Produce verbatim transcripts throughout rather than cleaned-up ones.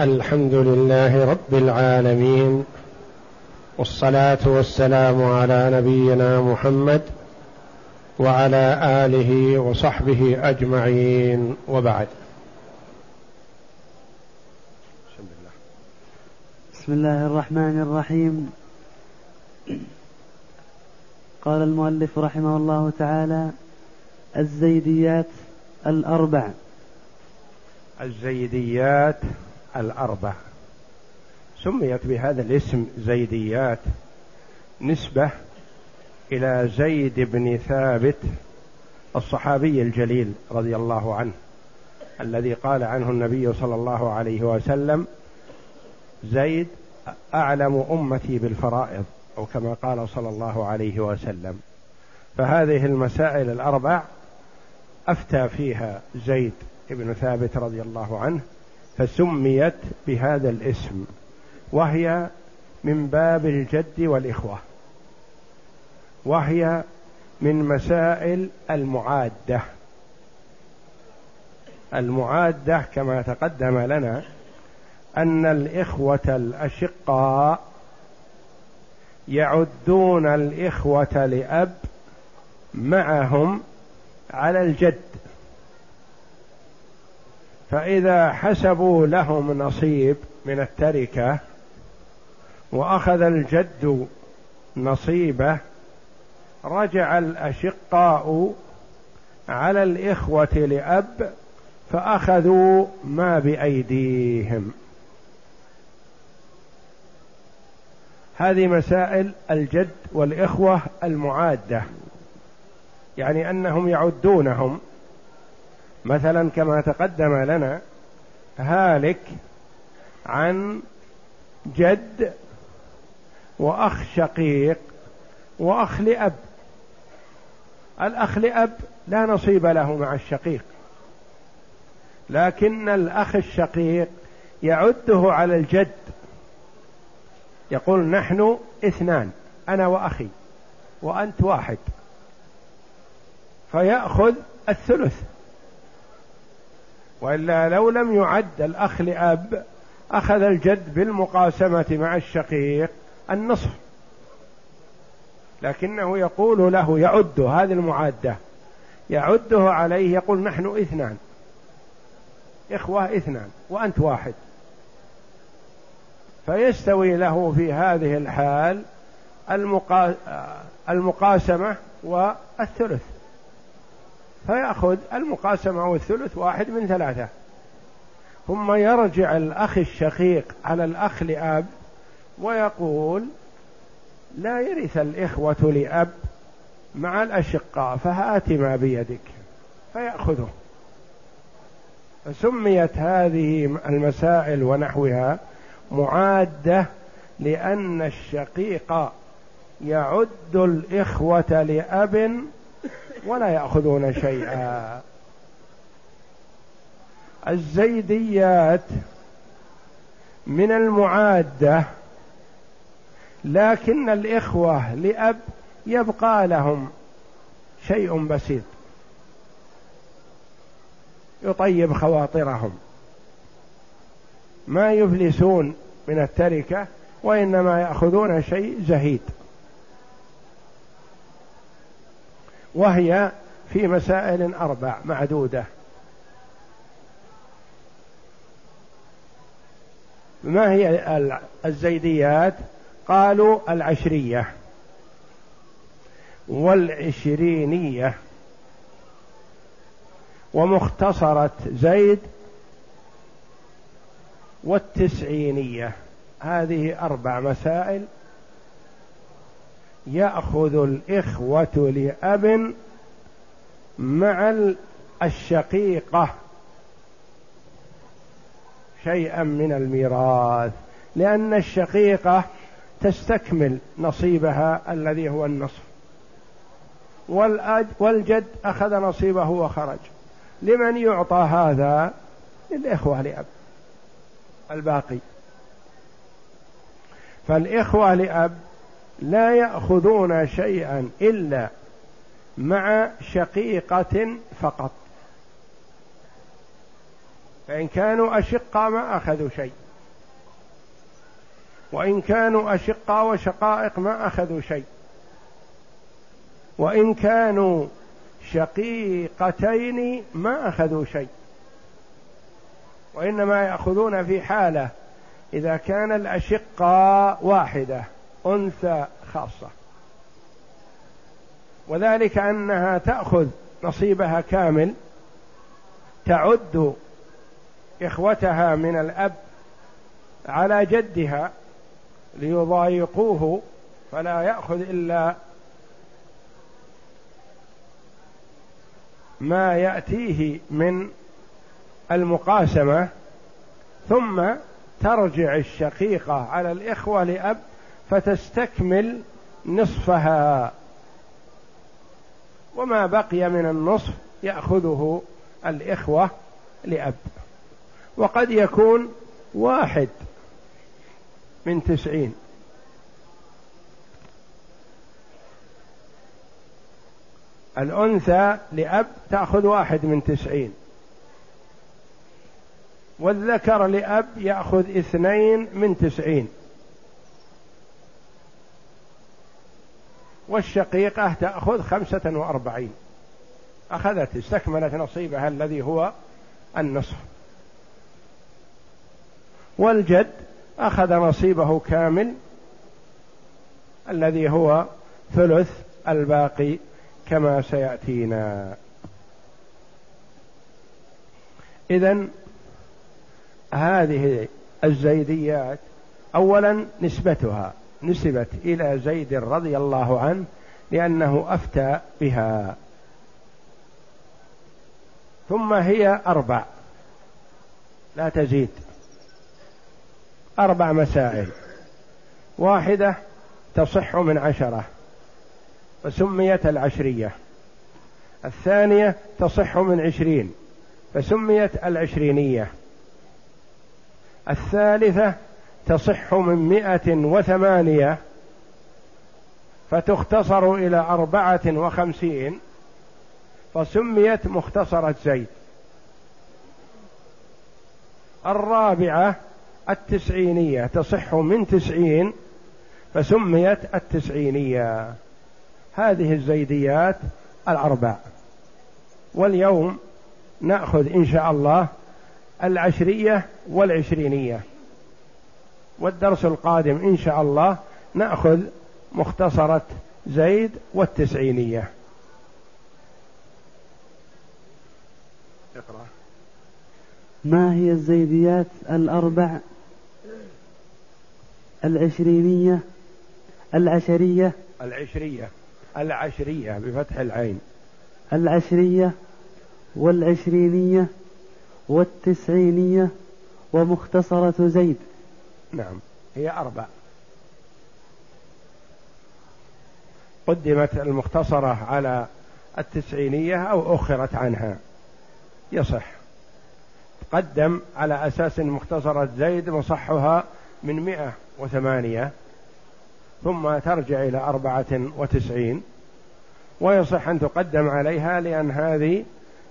الحمد لله رب العالمين، والصلاة والسلام على نبينا محمد وعلى آله وصحبه أجمعين، وبعد. بسم الله الرحمن الرحيم. قال المؤلف رحمه الله تعالى: الزيديات الأربع. الزيديات الأربع سميت بهذا الاسم زيديات نسبة إلى زيد بن ثابت الصحابي الجليل رضي الله عنه، الذي قال عنه النبي صلى الله عليه وسلم: زيد أعلم أمتي بالفرائض، أو كما قال صلى الله عليه وسلم. فهذه المسائل الأربع أفتى فيها زيد بن ثابت رضي الله عنه، فسميت بهذا الاسم، وهي من باب الجد والإخوة، وهي من مسائل المعادة. المعادة كما تقدم لنا أن الإخوة الأشقاء يعدون الإخوة لأب معهم على الجد، فإذا حسبوا لهم نصيب من التركة وأخذ الجد نصيبه، رجع الأشقاء على الإخوة لأب فأخذوا ما بأيديهم. هذه مسائل الجد والإخوة المعادة، يعني أنهم يعدونهم. مثلا كما تقدم لنا هالك عن جد وأخ شقيق وأخ لأب. الأخ لأب لا نصيب له مع الشقيق، لكن الأخ الشقيق يعده على الجد، يقول: نحن اثنان، أنا وأخي، وأنت واحد، فيأخذ الثلث. وإلا لو لم يعد الأخ لأب أخذ الجد بالمقاسمة مع الشقيق النصف، لكنه يقول له، يعد هذه المعادة، يعده عليه، يقول: نحن اثنان، إخوة اثنان، وأنت واحد، فيستوي له في هذه الحال المقاسمة والثلث، فيأخذ المقاسمة والثلث واحد من ثلاثة. ثم يرجع الأخ الشقيق على الأخ لأب ويقول: لا يرث الإخوة لأب مع الأشقاء، فهات ما بيدك، فيأخذه. فسميت هذه المسائل ونحوها معادة، لأن الشقيق يعد الإخوة لأب ولا يأخذون شيئا. الزيديات من المعادة، لكن الإخوة لأب يبقى لهم شيء بسيط يطيب خواطرهم، ما يفلسون من التركة، وإنما يأخذون شيء زهيد. وهي في مسائل أربع معدودة. ما هي الزيديات؟ قالوا: العشرية والعشرينية ومختصرة زيد والتسعينية. هذه أربع مسائل يأخذ الإخوة لأب مع الشقيقة شيئا من الميراث، لأن الشقيقة تستكمل نصيبها الذي هو النصف، والجد أخذ نصيبه وخرج. لمن يعطى هذا؟ للإخوة لأب الباقي. فالإخوة لأب لا يأخذون شيئا إلا مع شقيقة فقط، فإن كانوا أشقاء ما أخذوا شيء، وإن كانوا أشقاء وشقائق ما أخذوا شيء، وإن كانوا شقيقتين ما أخذوا شيء، وإنما يأخذون في حالة إذا كان الأشقاء واحدة أنثى خاصة، وذلك أنها تأخذ نصيبها كامل، تعد إخوتها من الأب على جدها ليضايقوه فلا يأخذ إلا ما يأتيه من المقاسمة، ثم ترجع الشقيقة على الإخوة لأب فتستكمل نصفها، وما بقي من النصف يأخذه الإخوة لأب. وقد يكون واحد من تسعين، الأنثى لأب تأخذ واحد من تسعين، والذكر لأب يأخذ اثنين من تسعين، والشقيقة تأخذ خمسة وأربعين. أخذت استكملت نصيبها الذي هو النصف، والجد أخذ نصيبه كامل الذي هو ثلث الباقي كما سيأتينا. إذن هذه الزيديات أولا نسبتها نسبت إلى زيد رضي الله عنه لأنه أفتى بها، ثم هي أربع لا تزيد، أربع مسائل، واحدة تصح من عشرة فسميت العشرية، الثانية تصح من عشرين فسميت العشرينية، الثالثة تصح من مئة وثمانية فتختصر إلى أربعة وخمسين فسميت مختصرة زيد، الرابعة التسعينية تصح من تسعين فسميت التسعينية. هذه الزيديات الأربع، واليوم نأخذ إن شاء الله العشرية والعشرينية، والدرس القادم إن شاء الله نأخذ مختصرة زيد والتسعينية. اقرأ. ما هي الزيديات الأربع؟ العشرينية، العشرية، العشرية، العشرية بفتح العين، العشرية والعشرينية والتسعينية ومختصرة زيد. نعم، هي أربع. قدمت المختصرة على التسعينية أو أخرت عنها؟ يصح قدم على أساس مختصرة زيد وصحها من مئة وثمانية ثم ترجع إلى أربعة وتسعين، ويصح أن تقدم عليها لأن هذه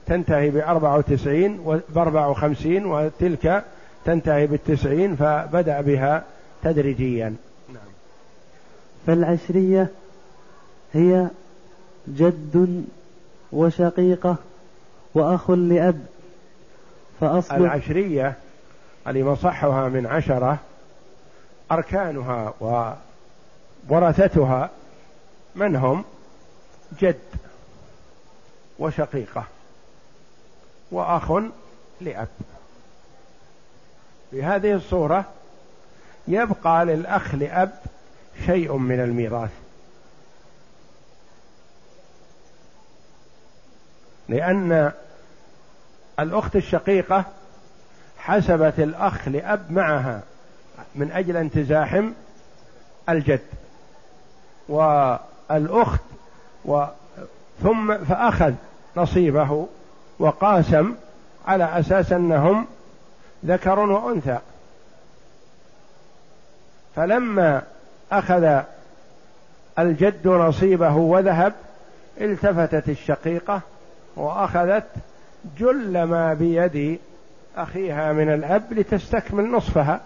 تنتهي بأربعة وتسعين وبأربعة وخمسين وتلك تنتهي بالتسعين فبدأ بها تدريجيا. نعم. فالعشرية هي جد وشقيقة وأخ لأب، فأصل العشرية اللي مصحها من عشرة أركانها وورثتها من هم؟ جد وشقيقة وأخ لأب. بهذه الصورة يبقى للأخ لأب شيء من الميراث، لأن الأخت الشقيقة حسبت الأخ لأب معها من أجل أن تزاحم الجد، والأخت و... ثم فأخذ نصيبه وقاسم على أساس أنهم ذكر وأنثى، فلما أخذ الجد نصيبه وذهب التفتت الشقيقة وأخذت جل ما بيد أخيها من الأب لتستكمل نصفها،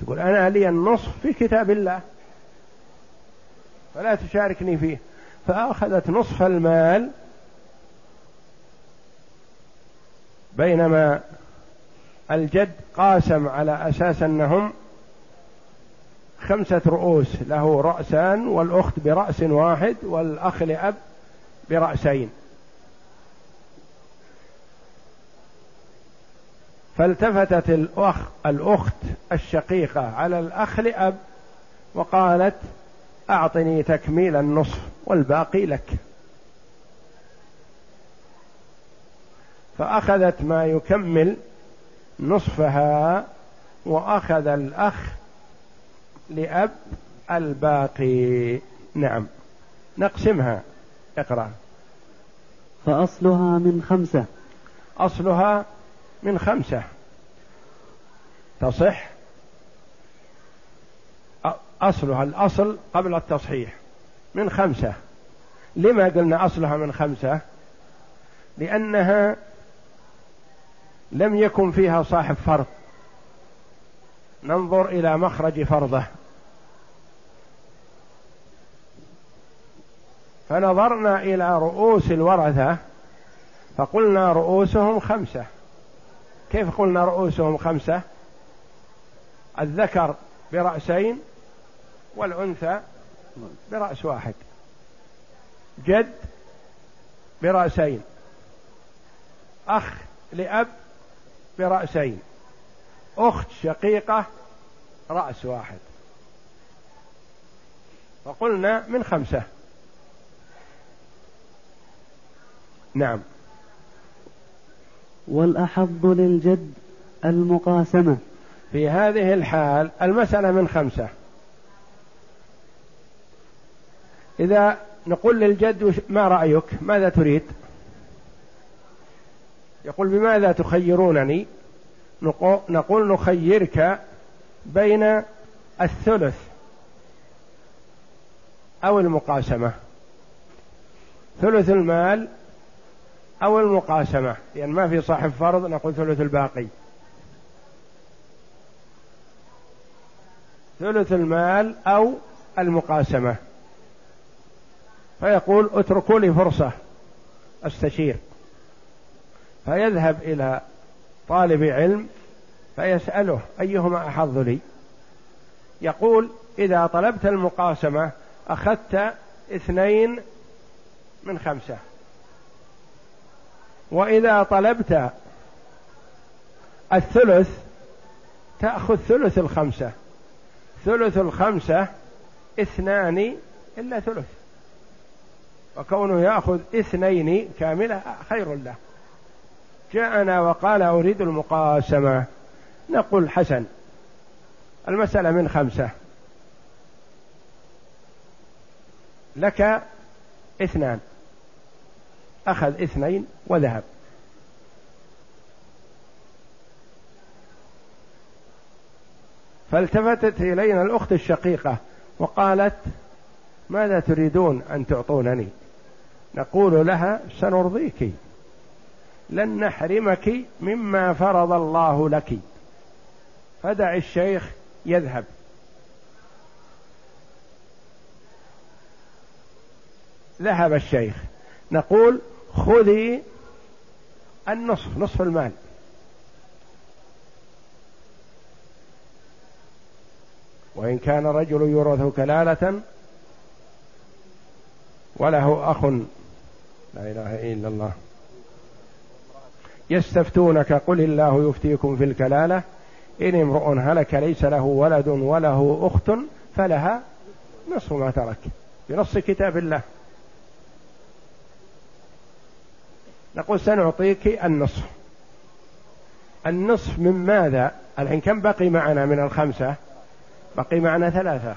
تقول أنا لي النصف في كتاب الله فلا تشاركني فيه، فأخذت نصف المال، بينما الجد قاسم على أساس أنهم خمسة رؤوس، له رأسان والأخت برأس واحد والأخ لأب برأسين، فالتفتت الأخ الأخت الشقيقة على الأخ لأب وقالت أعطني تكميل النصف والباقي لك، فأخذت ما يكمل نصفها وأخذ الأخ لأب الباقي. نعم، نقسمها، اقرأ. فأصلها من خمسة، أصلها من خمسة تصح، أصلها الأصل قبل التصحيح من خمسة. لما قلنا أصلها من خمسة؟ لأنها لم يكن فيها صاحب فرض، ننظر إلى مخرج فرضه، فنظرنا إلى رؤوس الورثة فقلنا رؤوسهم خمسة. كيف قلنا رؤوسهم خمسة؟ الذكر برأسين والأنثى برأس واحد، جد برأسين، أخ لأب برأسين، أخت شقيقة رأس واحد، فقلنا من خمسة. نعم. والأحظ للجد المقاسمة، في هذه الحال المسألة من خمسة. إذا نقول للجد ما رأيك، ماذا تريد؟ يقول بماذا تخيرونني؟ نقول نخيرك بين الثلث أو المقاسمة، ثلث المال أو المقاسمة، لأن ما في صاحب فرض، نقول ثلث الباقي، ثلث المال أو المقاسمة، فيقول اتركوا لي فرصة استشير، فيذهب إلى طالب علم فيسأله أيهما أحظ لي، يقول إذا طلبت المقاسمة أخذت اثنين من خمسة، وإذا طلبت الثلث تأخذ ثلث الخمسة، ثلث الخمسة اثنان إلا ثلث، وكونه يأخذ اثنين كاملة خير له. جاءنا وقال أريد المقاسمة، نقول حسن، المسألة من خمسة، لك اثنان، أخذ اثنين وذهب. فالتفتت إلينا الأخت الشقيقة وقالت ماذا تريدون أن تعطونني؟ نقول لها سنرضيك، لن نحرمك مما فرض الله لك، فدع الشيخ يذهب. ذهب الشيخ، نقول خذي النصف، نصف المال، وإن كان رجل يورث كلالة وله أخ، لا إله إلا الله، يستفتونك قل الله يفتيكم في الكلالة إن امرؤ هلك ليس له ولد وله أخت فلها نصف ما ترك، بنص كتاب الله، نقول سنعطيك النصف. النصف من ماذا؟ الحين كم بقي معنا من الخمسة؟ بقي معنا ثلاثة.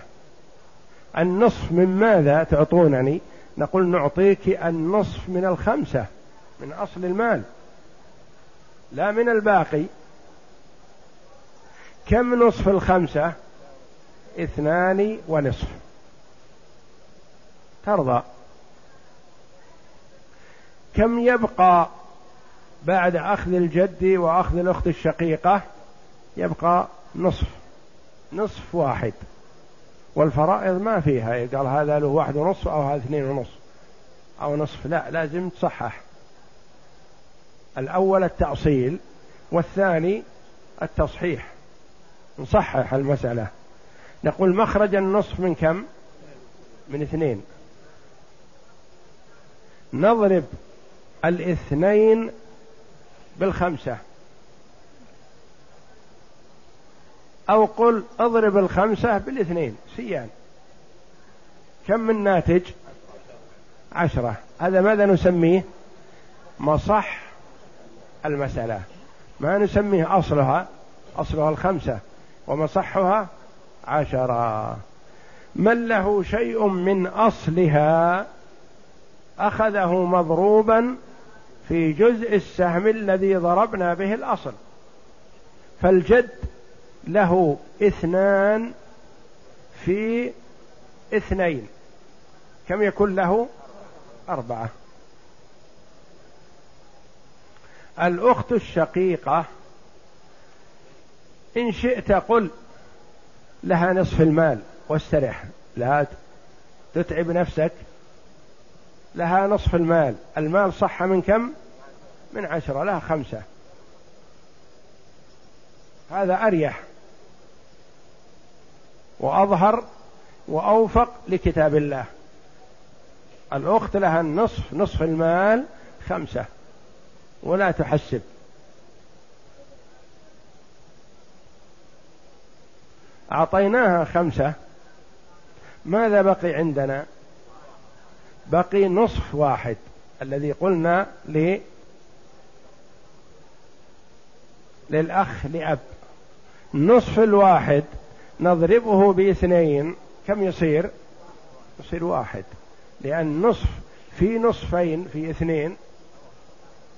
النصف من ماذا تعطونني؟ نقول نعطيك النصف من الخمسة، من أصل المال لا من الباقي. كم نصف الخمسة؟ اثنان ونصف، ترضى؟ كم يبقى بعد أخذ الجد وأخذ الأخت الشقيقة؟ يبقى نصف، نصف واحد، والفرائض ما فيها يقال هذا له واحد ونصف أو هذا اثنين ونصف أو نصف، لا لازم تصحح. الأول التأصيل والثاني التصحيح. نصحح المسألة، نقول مخرج النصف من كم؟ من اثنين. نضرب الاثنين بالخمسة، أو قل اضرب الخمسة بالاثنين سيان. كم الناتج؟ عشرة. هذا ماذا نسميه؟ مصح المسألة، ما نسميه أصلها، أصلها الخمسة ومصحها عشرة. من له شيء من أصلها أخذه مضروبا في جزء السهم الذي ضربنا به الأصل، فالجد له اثنان في اثنين، كم يكون له؟ أربعة. الأخت الشقيقة إن شئت قل لها نصف المال واسترح، لا تتعب نفسك، لها نصف المال. المال صح من كم؟ من عشرة، لها خمسة، هذا أريح وأظهر وأوفق لكتاب الله. الأخت لها النصف، نصف المال خمسة، ولا تحسب. أعطيناها خمسة، ماذا بقي عندنا؟ بقي نصف واحد الذي قلنا ليه؟ للأخ لأب. نصف الواحد نضربه باثنين، كم يصير؟ يصير واحد، لأن نصف في نصفين في اثنين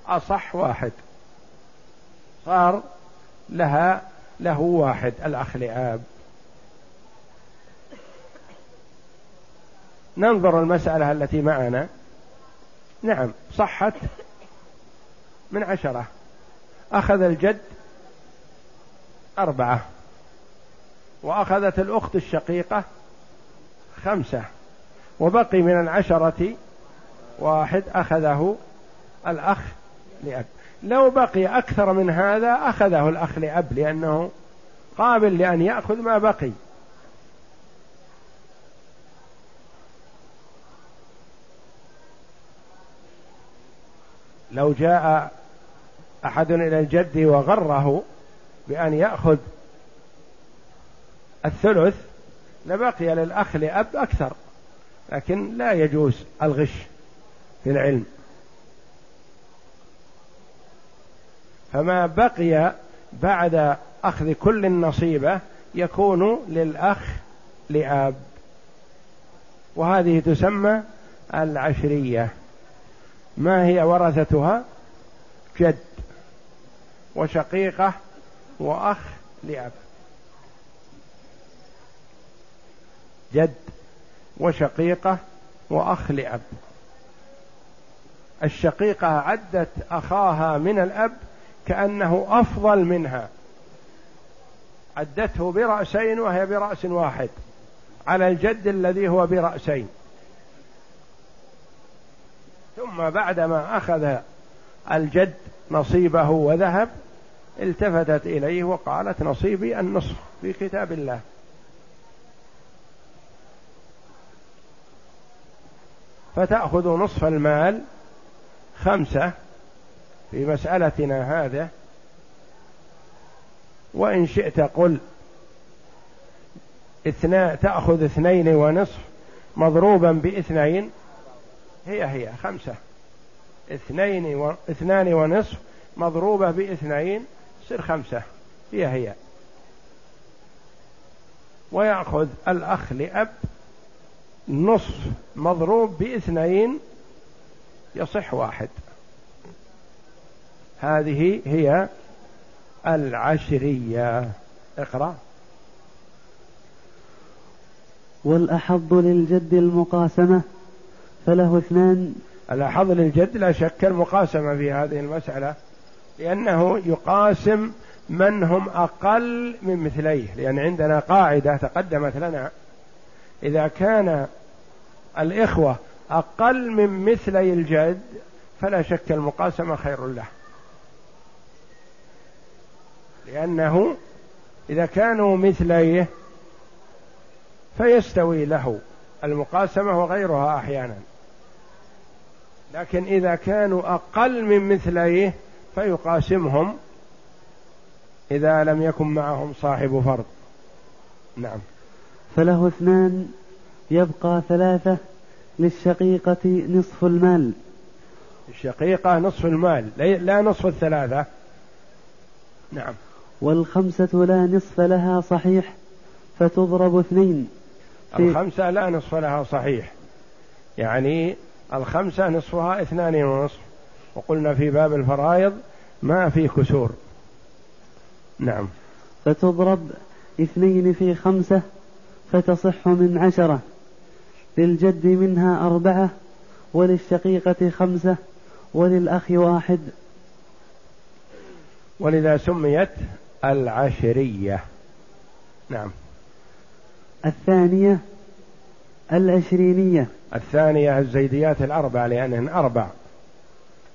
أصح واحد، صار لها له واحد الأخ لأب. ننظر المسألة التي معنا. نعم صحت من عشرة، أخذ الجد أربعة، وأخذت الأخت الشقيقة خمسة، وبقي من العشرة واحد أخذه الأخ لأب. لو بقي أكثر من هذا أخذه الأخ لأب، لأنه قابل لأن يأخذ ما بقي. لو جاء أحد إلى الجد وغره بأن يأخذ الثلث لبقي للأخ لأب أكثر، لكن لا يجوز الغش في العلم. فما بقي بعد أخذ كل النصيبة يكون للأخ لأب، وهذه تسمى العشرية. ما هي ورثتها؟ جد وشقيقة وأخ لأب، جد وشقيقة وأخ لأب. الشقيقة عدت أخاها من الأب كأنه أفضل منها، عدته برأسين وهي برأس واحد على الجد الذي هو برأسين. ثم بعدما أخذ الجد نصيبه وذهب التفتت إليه وقالت نصيبي النصف في كتاب الله. فتأخذ نصف المال خمسة في مسألتنا هذا، وإن شئت قل اثنان، تأخذ اثنين ونصف مضروبا باثنين، هي هي خمسة. اثنين و... اثنان ونصف مضروبة باثنين سر خمسة، هي هي. ويأخذ الأخ لأب نصف مضروب باثنين يصح واحد. هذه هي العشرية. اقرأ. والأحظ للجد المقاسمة فله اثنان. الأحظ للجد لا شك المقاسمة في هذه المسألة، لأنه يقاسم من هم أقل من مثليه، لأن عندنا قاعدة تقدمت لنا: إذا كان الإخوة أقل من مثلي الجد فلا شك المقاسمة خير له، لأنه إذا كانوا مثليه فيستوي له المقاسمة وغيرها أحيانا، لكن إذا كانوا أقل من مثليه فيقاسمهم إذا لم يكن معهم صاحب فرض. نعم. فله اثنان يبقى ثلاثة، للشقيقة نصف المال. الشقيقة نصف المال لا نصف الثلاثة. نعم. والخمسة لا نصف لها صحيح فتضرب اثنين. الخمسة لا نصف لها صحيح، يعني الخمسة نصفها اثنان ونصف، وقلنا في باب الفرائض ما في كسور. نعم. فتضرب اثنين في خمسة فتصح من عشرة، للجد منها أربعة وللشقيقة خمسة وللأخ واحد، ولذا سميت العشرية. نعم. الثانية العشرينية. الثانية الزيديات الأربع لأنهن أربع.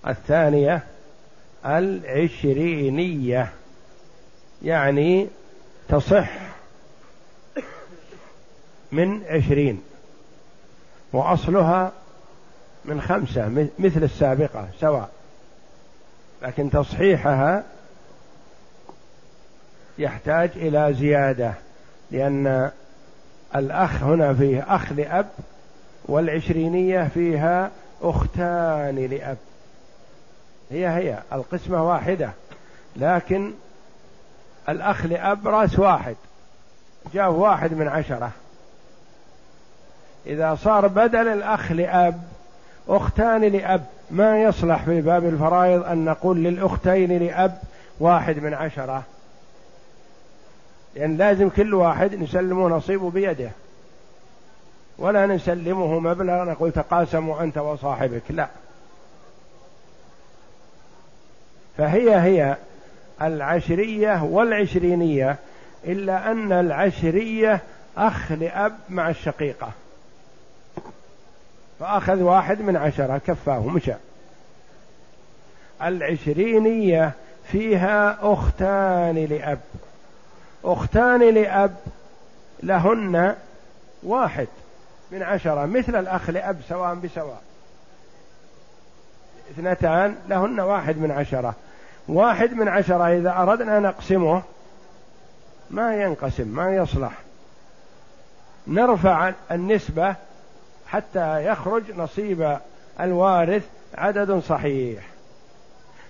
الثانية العشرينية يعني تصح من عشرين، وأصلها من خمسة مثل السابقة سواء، لكن تصحيحها يحتاج إلى زيادة، لأن الأخ هنا فيه أخ لأب، والعشرينية فيها أختان لأب. هي هي القسمة واحدة، لكن الأخ لأب رأس واحد، جاء واحد من عشرة، إذا صار بدل الأخ لأب أختان لأب ما يصلح في باب الفرائض أن نقول للأختين لأب واحد من عشرة، لأن لازم كل واحد نسلمه نصيبه بيده، ولا نسلمه مبلغ نقول تقاسموا أنت وصاحبك، لا. فهي هي العشرية والعشرينية، إلا أن العشرية أخ لأب مع الشقيقة، فأخذ واحد من عشرة كفاه مشى. العشرينية فيها أختان لأب، أختان لأب لهن واحد من عشرة مثل الأخ لأب سواء بسواء، اثنتان لهن واحد من عشرة. واحد من عشرة إذا أردنا نقسمه ما ينقسم، ما يصلح، نرفع النسبة حتى يخرج نصيب الوارث عدد صحيح،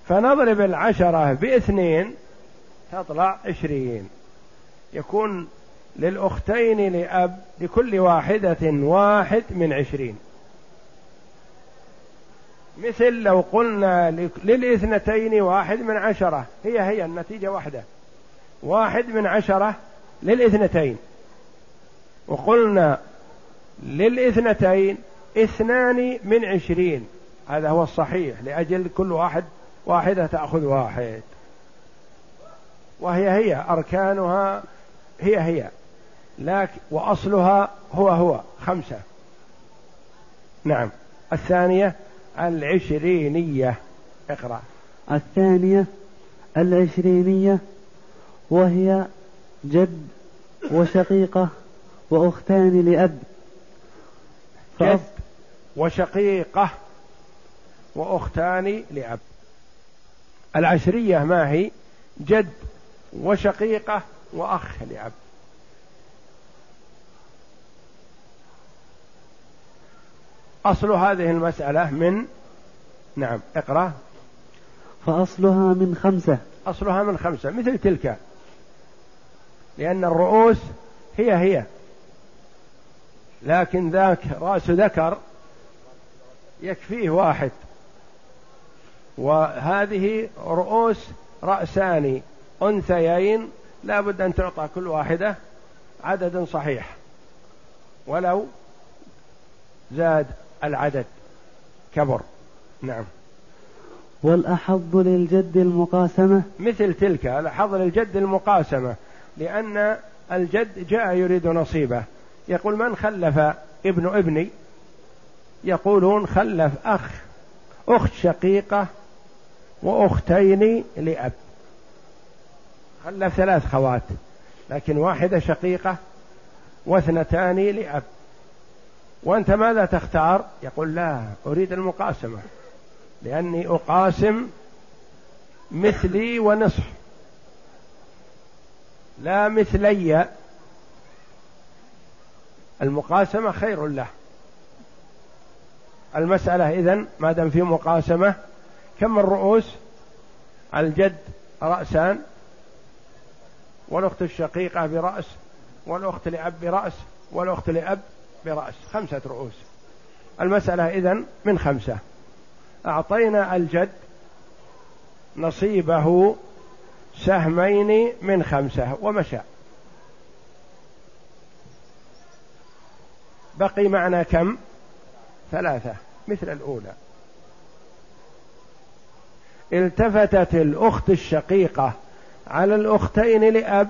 فنضرب العشرة باثنين تطلع عشرين، يكون للأختين لأب لكل واحدة واحد من عشرين، مثل لو قلنا للإثنتين واحد من عشرة، هي هي النتيجة واحدة، واحد من عشرة للإثنتين، وقلنا للإثنتين اثنان من عشرين، هذا هو الصحيح، لأجل كل واحد واحدة تأخذ واحد، وهي هي أركانها هي هي، لكن وأصلها هو هو خمسة. نعم. الثانية العشرينية. اقرأ. الثانية العشرينية وهي جد وشقيقة وأختان لأب. جد وشقيقة وأختان لأب. العشرية ما هي؟ جد وشقيقة وأخ لأب. أصل هذه المسألة من نعم اقرأ. فأصلها من خمسة. أصلها من خمسة مثل تلك، لأن الرؤوس هي هي، لكن ذاك رأس ذكر يكفيه واحد، وهذه رؤوس رأسان أنثيين لا بد أن تعطى كل واحدة عدد صحيح ولو زاد العدد كبر. نعم. والأحظ للجد المقاسمة مثل تلك، الأحظ للجد المقاسمة، لأن الجد جاء يريد نصيبه. يقول من خلف ابن ابني، يقولون خلف أخ، أخت شقيقة وأختين لأب، خلف ثلاث خوات، لكن واحدة شقيقة واثنتان لأب، وأنت ماذا تختار؟ يقول لا، أريد المقاسمة لأني أقاسم مثلي ونصف لا مثلي، المقاسمة خير له. المسألة إذن ما دام في مقاسمة، كم الرؤوس؟ الجد رأسان، والأخت الشقيقة برأس، والأخت لأب برأس، والأخت لأب برأس، خمسة رؤوس. المسألة إذن من خمسة. أعطينا الجد نصيبه سهمين من خمسة ومشى، بقي معنا كم؟ ثلاثة مثل الأولى. التفتت الأخت الشقيقة على الأختين لأب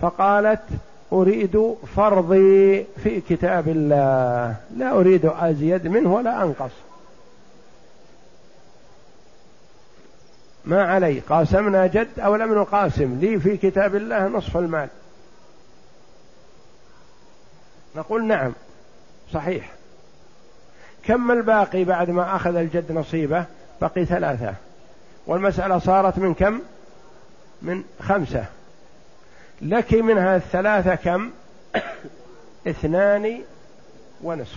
فقالت أريد فرضي في كتاب الله، لا أريد أزيد منه ولا أنقص، ما علي، قاسمنا جد أو لم نقاسم، لي في كتاب الله نصف المال. نقول نعم صحيح. كم الباقي بعد ما أخذ الجد نصيبه؟ بقي ثلاثة، والمسألة صارت من كم؟ من خمسة، لك منها الثلاثة كم؟ اثنان ونصف،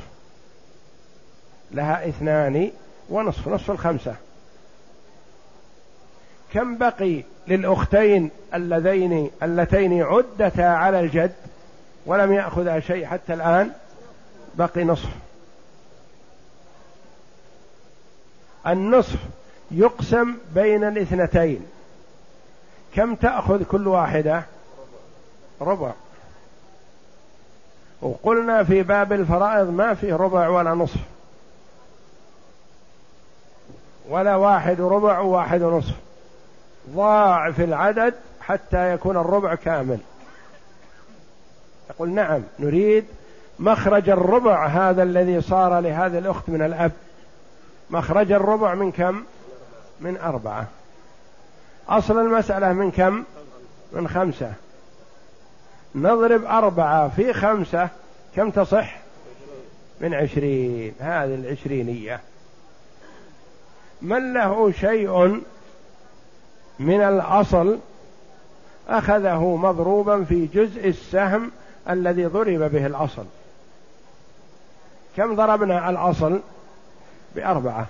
لها اثنان ونصف، نصف الخمسة. كم بقي للأختين اللذين اللتين عدتا على الجد ولم يأخذها شيء حتى الآن؟ بقي نصف. النصف يقسم بين الاثنتين، كم تأخذ كل واحدة؟ ربع. وقلنا في باب الفرائض ما في ربع ولا نصف، ولا واحد ربع وواحد نصف، ضاع في العدد حتى يكون الربع كامل. يقول نعم نريد مخرج الربع هذا الذي صار لهذه الأخت من الأب، مخرج الربع من كم؟ من أربعة. أصل المسألة من كم؟ من خمسة، نضرب أربعة في خمسة، كم تصح؟ من عشرين. هذه العشرينية. من له شيء من الأصل أخذه مضروبا في جزء السهم الذي ضرب به الأصل. كم ضربنا الأصل؟ بأربعة.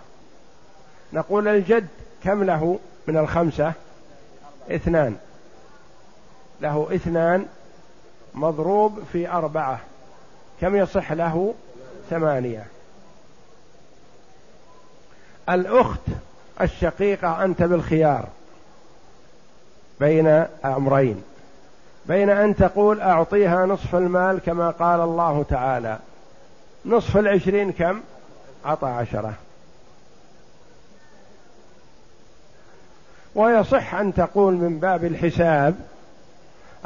نقول الجد كم له من الخمسة؟ اثنان، له اثنان مضروب في أربعة، كم يصح له؟ ثمانية. الأخت الشقيقة أنت بالخيار بين أمرين، بين أن تقول أعطيها نصف المال كما قال الله تعالى، نصف العشرين كم؟ عطى عشرة. ويصح أن تقول من باب الحساب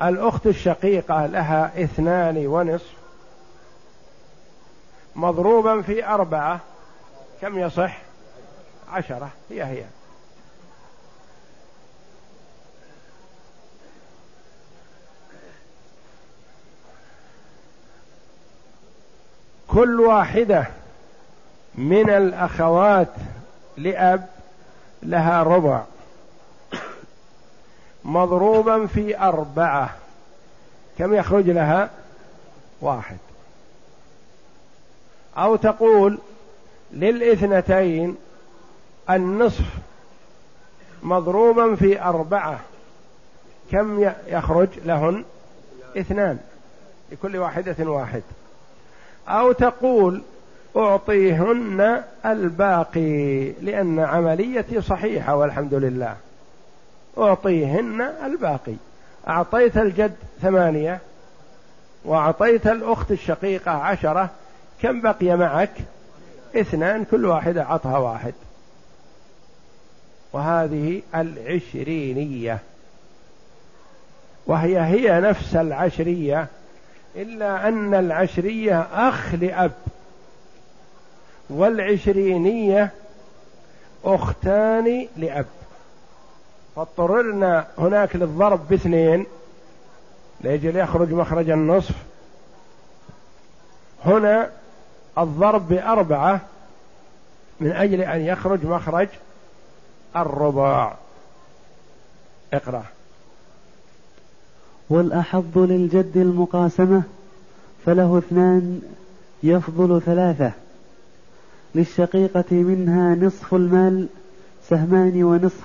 الأخت الشقيقة لها اثنان ونصف مضروبا في أربعة، كم يصح؟ عشرة، هي هي. كل واحدة من الأخوات لأب لها ربع مضروبا في أربعة، كم يخرج لها؟ واحد. أو تقول للإثنتين النصف مضروبا في أربعة، كم يخرج لهن؟ اثنان، لكل واحدة واحد. أو تقول أعطيهن الباقي، لأن عمليتي صحيحة والحمد لله، أعطيهن الباقي. أعطيت الجد ثمانية وأعطيت الأخت الشقيقة عشرة، كم بقي معك؟ اثنان، كل واحدة عطها واحد، وهذه العشرينية، وهي هي نفس العشرية، إلا أن العشرية أخ لأب، والعشرينية أختان لأب، فاضطررنا هناك للضرب باثنين لأجل يخرج مخرج النصف، هنا الضرب بأربعة من أجل أن يخرج مخرج الرباع. اقرأ. والأحظ للجد المقاسمة فله اثنان يفضل ثلاثة، للشقيقة منها نصف المال سهمان ونصف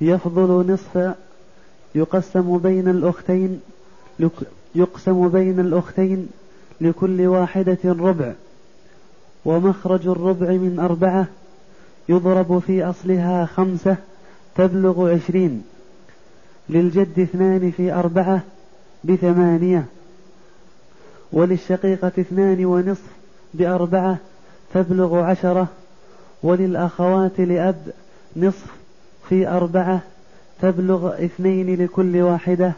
يفضل نصف، يقسم بين الأختين يقسم بين الأختين لكل واحدة ربع، ومخرج الربع من أربعة يضرب في أصلها خمسة تبلغ عشرين، للجد اثنان في أربعة بثمانية، وللشقيقة اثنان ونصف بأربعة تبلغ عشرة، وللأخوات لأب نصف في أربعة تبلغ اثنين لكل واحدة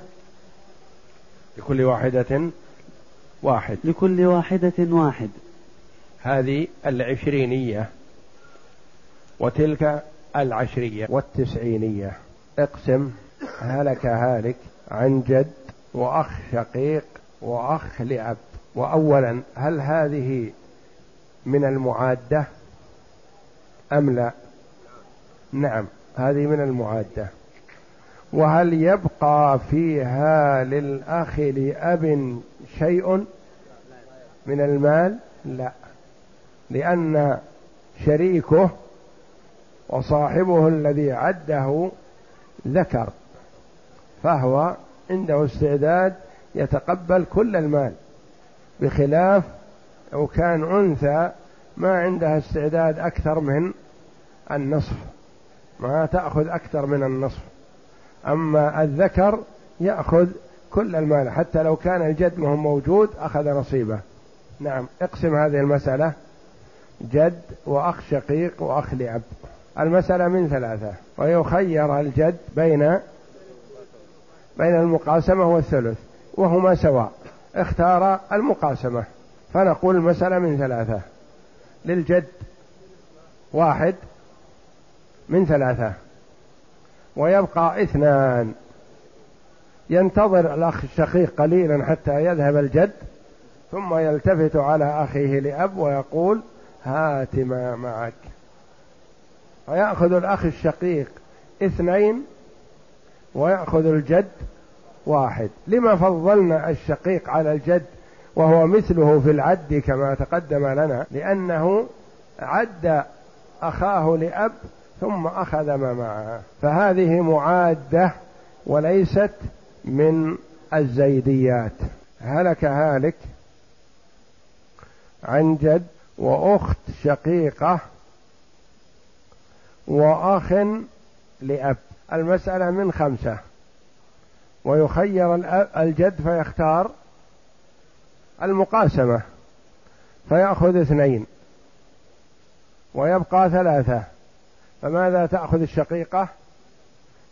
لكل واحدة واحد لكل واحدة واحد. هذه العشرينية وتلك العشرية والتسعينية. اقسم هلك هالك عن جد وأخ شقيق وأخ لأب. وأولا، هل هذه من المعادة أم لا؟ نعم، هذه من المعادة. وهل يبقى فيها للأخ لأب شيء من المال؟ لا، لأن شريكه وصاحبه الذي عده ذكر، فهو عنده استعداد يتقبل كل المال، بخلاف لو كان أنثى ما عندها استعداد أكثر من النصف، ما تأخذ أكثر من النصف. أما الذكر يأخذ كل المال، حتى لو كان الجد مهم موجود أخذ نصيبه. نعم، اقسم هذه المسألة جد وأخ شقيق وأخ لأب. المسألة من ثلاثة، ويخير الجد بين بين المقاسمة والثلث وهما سواء، اختار المقاسمة، فنقول المسألة من ثلاثة، للجد واحد من ثلاثة ويبقى اثنان، ينتظر الأخ الشقيق قليلا حتى يذهب الجد، ثم يلتفت على أخيه لأب ويقول هات ما معك، ويأخذ الأخ الشقيق اثنين ويأخذ الجد واحد. لما فضلنا الشقيق على الجد وهو مثله في العد كما تقدم لنا؟ لأنه عد أخاه لأب ثم أخذ ما معه، فهذه معادة وليست من الزيديات. هلك هالك عن جد وأخت شقيقة وأخ لأب. المسألة من خمسة، ويخير الجد فيختار المقاسمة فيأخذ اثنين ويبقى ثلاثة، فماذا تأخذ الشقيقة؟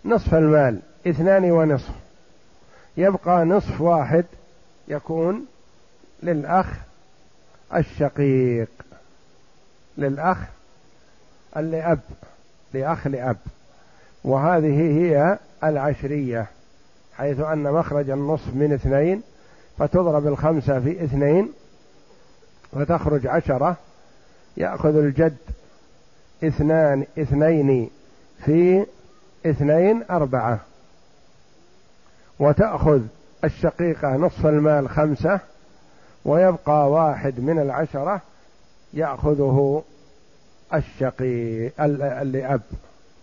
نصف المال، اثنان ونصف، يبقى نصف واحد يكون للأخ الشقيق، للأخ لأب، لأخ لأب. وهذه هي العشرية، حيث أن مخرج النصف من اثنين، فتضرب الخمسة في اثنين وتخرج عشرة، يأخذ الجد اثنان اثنين في اثنين أربعة، وتأخذ الشقيقة نصف المال خمسة ويبقى واحد من العشرة يأخذه الشقيق لأب،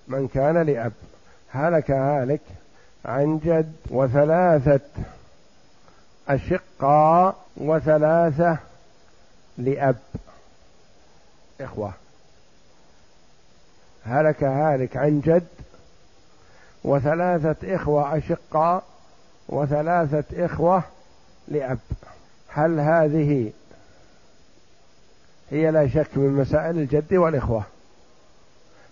من كان لأب. هلك هالك عن جد وثلاثة أشقاء وثلاثة لأب. إخوة، هلك هالك عن جد وثلاثة إخوة أشقاء وثلاثة إخوة لأب. هل هذه هي لا شك من مسائل الجد والإخوة،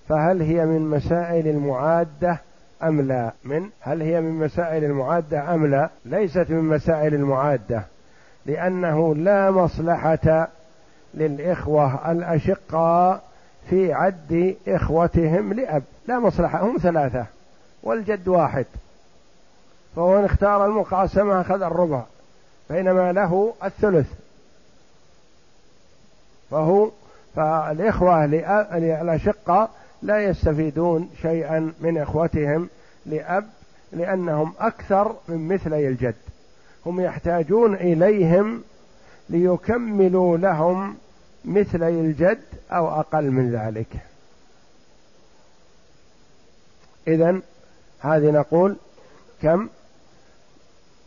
فهل هي من مسائل المعادة أم لا؟ من هل هي من مسائل المعادة أم لا؟ ليست من مسائل المعادة، لأنه لا مصلحة للإخوة الأشقاء في عد إخوتهم لأب، لا مصلحة، هم ثلاثة والجد واحد، فهو إن اختار المقاسمة أخذ الربع بينما له الثلث، فهو فالإخوة الأشقاء لا يستفيدون شيئا من إخوتهم لأب لأنهم أكثر من مثلي الجد، هم يحتاجون إليهم ليكملوا لهم مثلي الجد أو أقل من ذلك. إذن هذه نقول كم؟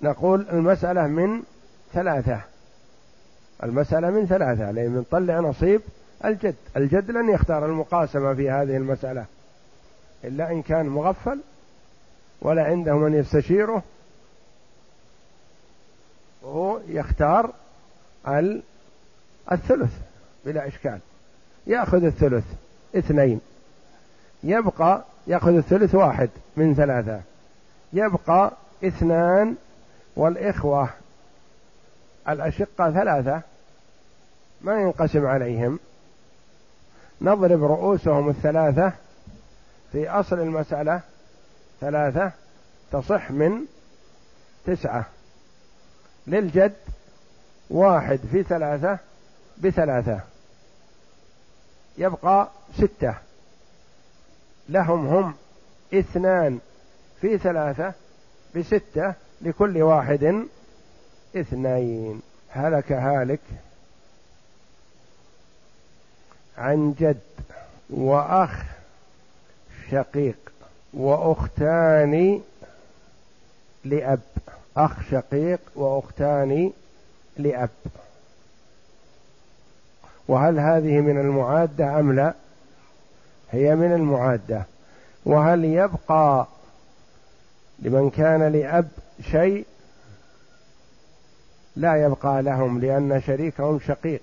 نقول المسألة من ثلاثة، المسألة من ثلاثة لأن نطلع نصيب الجد، الجد لن يختار المقاسمة في هذه المسألة إلا إن كان مغفل ولا عنده من يستشيره، وهو يختار الثلث بلا إشكال، يأخذ الثلث اثنين، يبقى يأخذ الثلث واحد من ثلاثة، يبقى اثنان والإخوة الأشقة ثلاثة ما ينقسم عليهم، نضرب رؤوسهم الثلاثة في أصل المسألة ثلاثة، تصح من تسعة، للجد واحد في ثلاثة بثلاثة يبقى ستة، لهم هم اثنان في ثلاثة بستة، لكل واحد اثنين. هلك هالك عن جد وأخ شقيق وأختان لأب، أخ شقيق وأختان لأب، وهل هذه من المعادة أم لا؟ هي من المعادة. وهل يبقى لمن كان لأب شيء؟ لا يبقى لهم لأن شريكهم شقيق.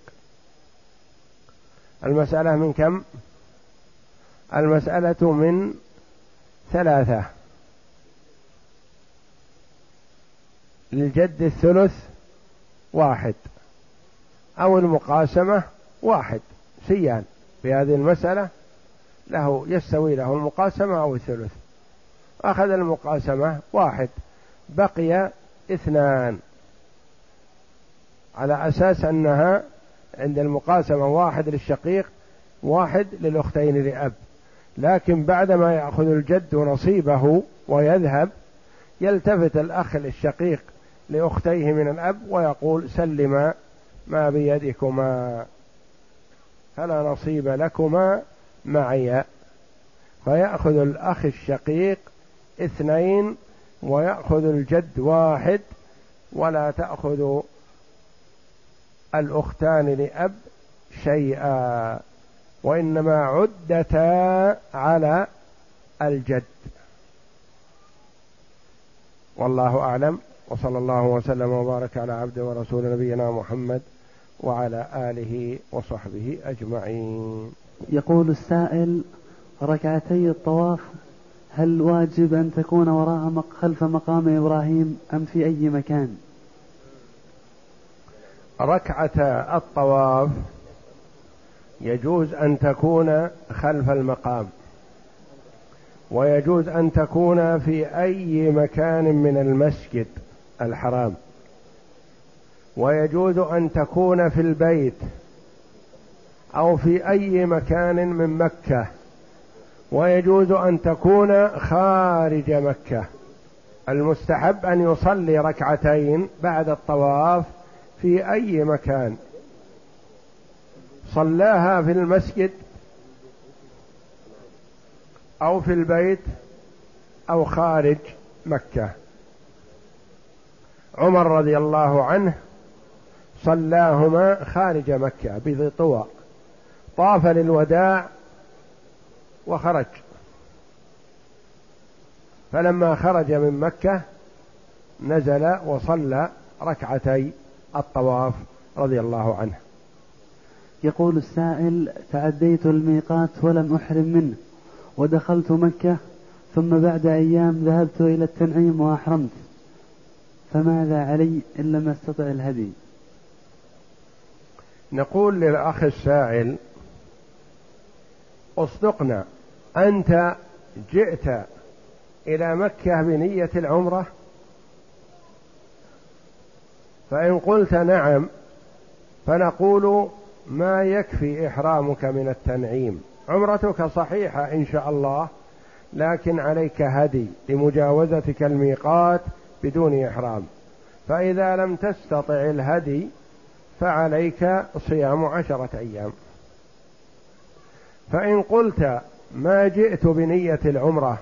المسألة من كم؟ المسألة من ثلاثة، للجد الثلث واحد أو المقاسمة واحد، سيان في هذه المسألة له يستوي له المقاسمة أو الثلث، أخذ المقاسمة واحد بقي اثنان، على أساس أنها عند المقاسمة واحد للشقيق واحد للأختين لأب، لكن بعدما يأخذ الجد نصيبه ويذهب يلتفت الأخ الشقيق لأختيه من الأب ويقول سلما ما بيدكما فلا نصيب لكما معي، فيأخذ الأخ الشقيق اثنين ويأخذ الجد واحد، ولا تأخذ الأختان لأب شيئا وإنما عدتا على الجد. والله أعلم، وصلى الله وسلم وبارك على عبده ورسول نبينا محمد وعلى آله وصحبه أجمعين. يقول السائل: ركعتي الطواف هل واجب أن تكون وراء خلف مقام إبراهيم أم في أي مكان؟ ركعة الطواف يجوز أن تكون خلف المقام، ويجوز أن تكون في أي مكان من المسجد الحرام، ويجوز أن تكون في البيت أو في أي مكان من مكة، ويجوز أن تكون خارج مكة. المستحب أن يصلي ركعتين بعد الطواف في أي مكان، صلاها في المسجد أو في البيت أو خارج مكة. عمر رضي الله عنه صلاهما خارج مكة بذي طوى، طاف للوداع وخرج، فلما خرج من مكة نزل وصلى ركعتي الطواف رضي الله عنه. يقول السائل: تعديت الميقات ولم أحرم منه ودخلت مكة ثم بعد أيام ذهبت إلى التنعيم وأحرمت، فماذا علي إن لم أستطع الهدي؟ نقول للأخ السائل أصدقنا، أنت جئت إلى مكة بنية العمرة؟ فإن قلت نعم فنقول ما يكفي إحرامك من التنعيم، عمرتك صحيحة إن شاء الله، لكن عليك هدي لمجاوزتك الميقات بدون إحرام، فإذا لم تستطع الهدي فعليك صيام عشرة أيام. فإن قلت ما جئت بنية العمرة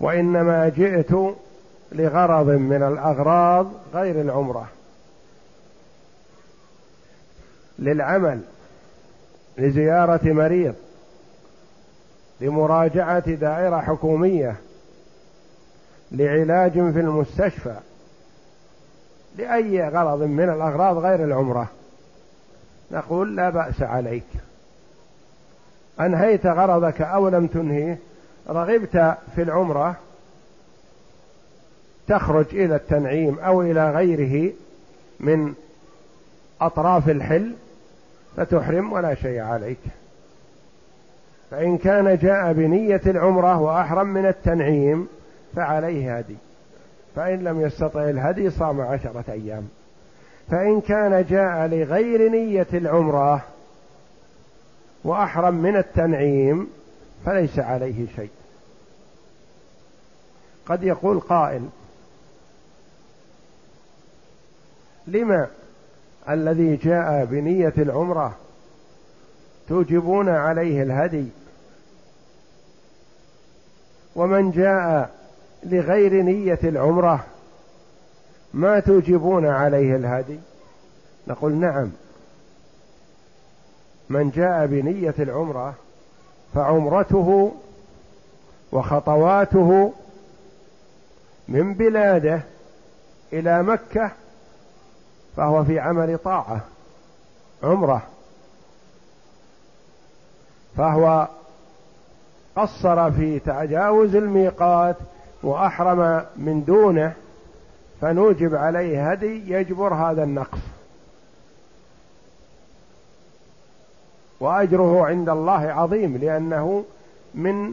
وإنما جئت لغرض من الأغراض غير العمرة، للعمل، لزيارة مريض، لمراجعة دائرة حكومية، لعلاج في المستشفى، لأي غرض من الأغراض غير العمرة، نقول لا بأس عليك، أنهيت غرضك أو لم تنهيه، رغبت في العمرة تخرج إلى التنعيم أو إلى غيره من أطراف الحل فتحرم ولا شيء عليك. فإن كان جاء بنية العمرة وأحرم من التنعيم فعليه هدي، فإن لم يستطع الهدي صام عشرة أيام. فإن كان جاء لغير نية العمرة وأحرم من التنعيم فليس عليه شيء. قد يقول قائل لما الذي جاء بنية العمرة توجبون عليه الهدي ومن جاء لغير نية العمرة ما توجبون عليه الهدي؟ نقول نعم، من جاء بنية العمرة فعمرته وخطواته من بلاده إلى مكة فهو في عمل طاعة عمرة، فهو قصر في تجاوز الميقات وأحرم من دونه، فنوجب عليه هدي يجبر هذا النقص، وأجره عند الله عظيم، لأنه من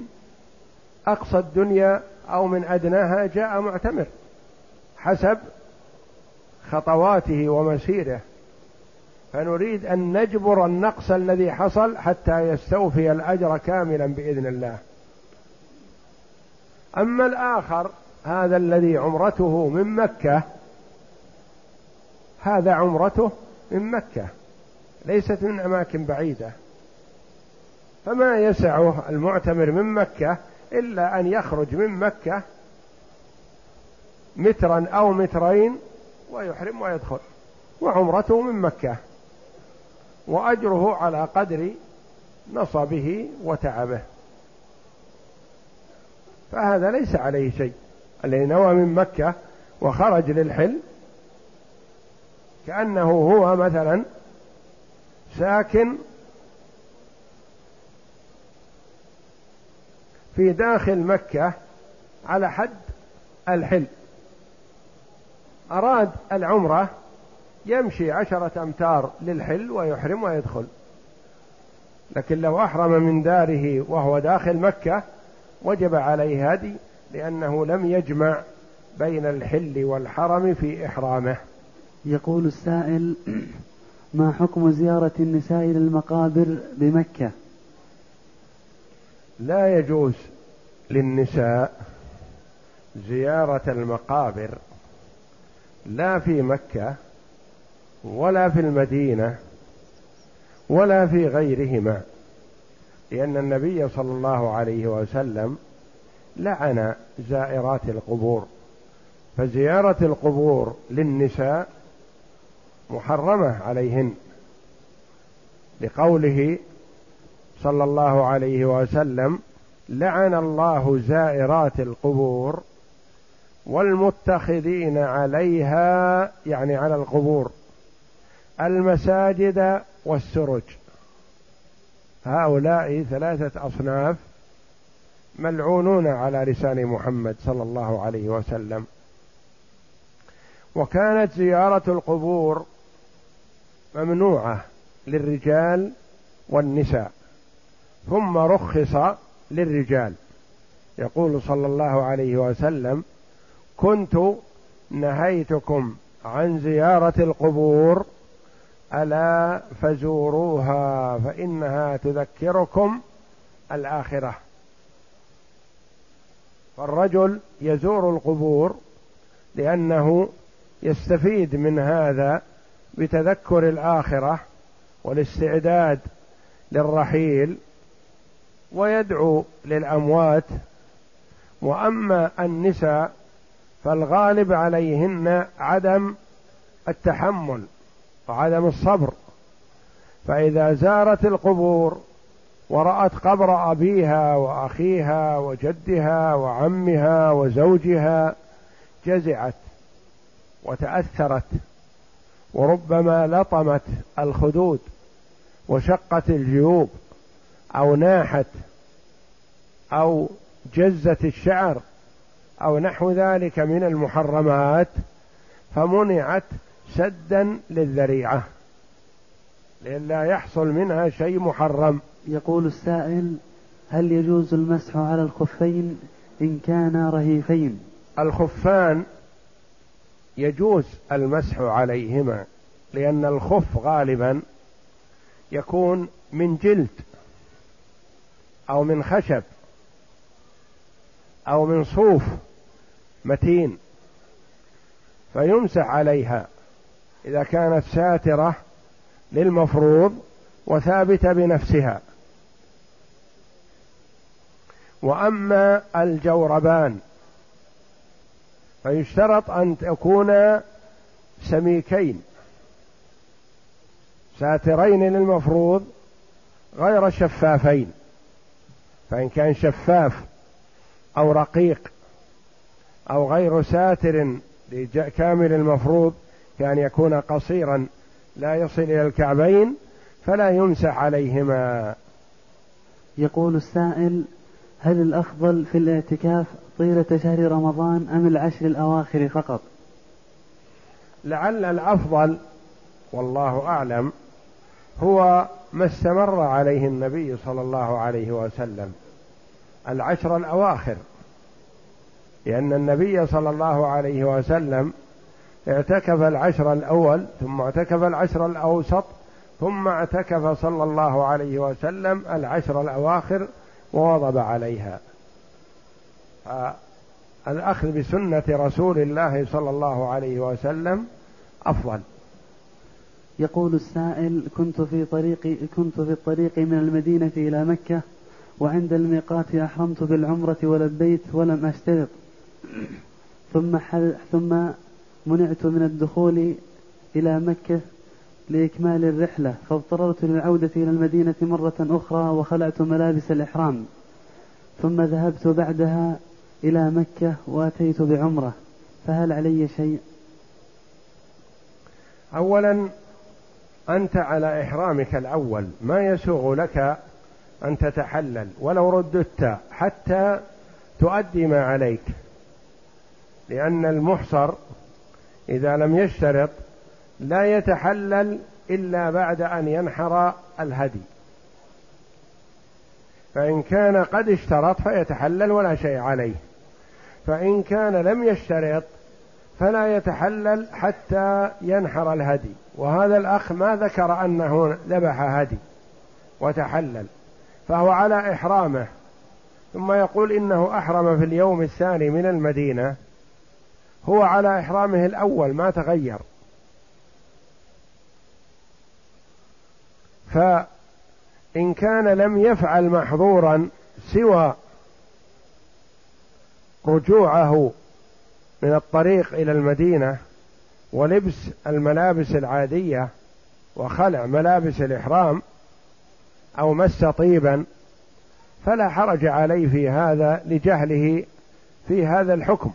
أقصى الدنيا أو من أدناها جاء معتمر حسب خطواته ومسيره، فنريد أن نجبر النقص الذي حصل حتى يستوفي الأجر كاملا بإذن الله. أما الآخر هذا الذي عمرته من مكة، هذا عمرته من مكة ليست من أماكن بعيدة، فما يسعه المعتمر من مكة إلا أن يخرج من مكة مترا أو مترين ويحرم ويدخل، وعمرته من مكة، وأجره على قدر نصبه وتعبه، فهذا ليس عليه شيء. الذي نوى من مكة وخرج للحل كأنه هو مثلا ساكن في داخل مكة على حد الحل، أراد العمرة يمشي عشرة أمتار للحل ويحرم ويدخل، لكن لو أحرم من داره وهو داخل مكة وجب عليه هدي، لأنه لم يجمع بين الحل والحرم في إحرامه. يقول السائل ما حكم زيارة النساء للمقابر بمكة؟ لا يجوز للنساء زيارة المقابر، لا في مكة ولا في المدينة ولا في غيرهما، لأن النبي صلى الله عليه وسلم لعن زائرات القبور، فزيارة القبور للنساء محرمة عليهن، لقوله صلى الله عليه وسلم لعن الله زائرات القبور والمتخذين عليها، يعني على القبور، المساجد والسرج، هؤلاء ثلاثة أصناف ملعونون على لسان محمد صلى الله عليه وسلم. وكانت زيارة القبور ممنوعة للرجال والنساء، ثم رخص للرجال. يقول صلى الله عليه وسلم: كنت نهيتكم عن زيارة القبور ألا فزوروها فإنها تذكركم الآخرة. فالرجل يزور القبور لأنه يستفيد من هذا بتذكر الآخرة والاستعداد للرحيل، ويدعو للأموات. وأما النساء فالغالب عليهن عدم التحمل وعدم الصبر، فإذا زارت القبور ورأت قبر أبيها وأخيها وجدها وعمها وزوجها جزعت وتأثرت، وربما لطمت الخدود وشقت الجيوب أو ناحت أو جزت الشعر أو نحو ذلك من المحرمات، فمنعت سدا للذريعة لئلا يحصل منها شيء محرم. يقول السائل: هل يجوز المسح على الخفين إن كانا رهيفين؟ الخفان يجوز المسح عليهما، لأن الخف غالبا يكون من جلد أو من خشب أو من صوف متين، فيمسح عليها إذا كانت ساترة للمفروض وثابتة بنفسها. وأما الجوربان فيشترط أن تكون سميكين ساترين للمفروض غير شفافين، فإن كان شفاف أو رقيق أو غير ساتر لكامل المفروض كأن يكون قصيرا لا يصل إلى الكعبين فلا يمسح عليهما. يقول السائل: هل الأفضل في الاعتكاف طيلة شهر رمضان أم العشر الأواخر فقط؟ لعل الأفضل والله أعلم هو ما استمر عليه النبي صلى الله عليه وسلم، العشر الأواخر، لأن النبي صلى الله عليه وسلم اعتكف العشر الأول ثم اعتكف العشر الأوسط ثم اعتكف صلى الله عليه وسلم العشر الأواخر وواظب عليها. الأخذ بسنة رسول الله صلى الله عليه وسلم أفضل. يقول السائل: كنت في طريقي كنت في الطريق من المدينة إلى مكة، وعند الميقات أحرمت بالعمرة ولبيت ولم أشترط، ثم حل ثم منعت من الدخول إلى مكة لإكمال الرحلة، فاضطررت للعودة إلى المدينة مرة أخرى وخلعت ملابس الإحرام، ثم ذهبت بعدها إلى مكة وأتيت بعمرة، فهل علي شيء؟ أولا أنت على إحرامك الأول، ما يسوغ لك أن تتحلل ولو رددت حتى تؤدي ما عليك، لأن المحصر إذا لم يشترط لا يتحلل إلا بعد أن ينحر الهدي، فإن كان قد اشترط فيتحلل ولا شيء عليه، فإن كان لم يشترط فلا يتحلل حتى ينحر الهدي. وهذا الأخ ما ذكر أنه ذبح هدي وتحلل، فهو على إحرامه، ثم يقول إنه أحرم في اليوم الثاني من المدينة، هو على إحرامه الأول ما تغير، فإن كان لم يفعل محظورا سوى رجوعه من الطريق إلى المدينة ولبس الملابس العادية وخلع ملابس الإحرام أو مس طيبا، فلا حرج عليه في هذا لجهله في هذا الحكم،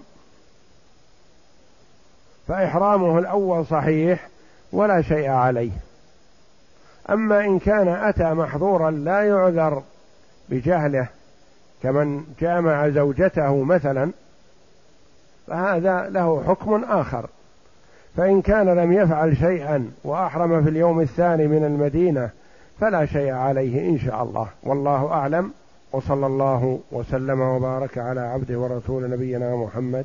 فإحرامه الأول صحيح ولا شيء عليه. أما إن كان أتى محظورا لا يعذر بجهله كمن جامع زوجته مثلا، فهذا له حكم آخر. فإن كان لم يفعل شيئا وأحرم في اليوم الثاني من المدينة فلا شيء عليه إن شاء الله، والله أعلم. وصلى الله وسلم وبارك على عبده ورسول نبينا محمد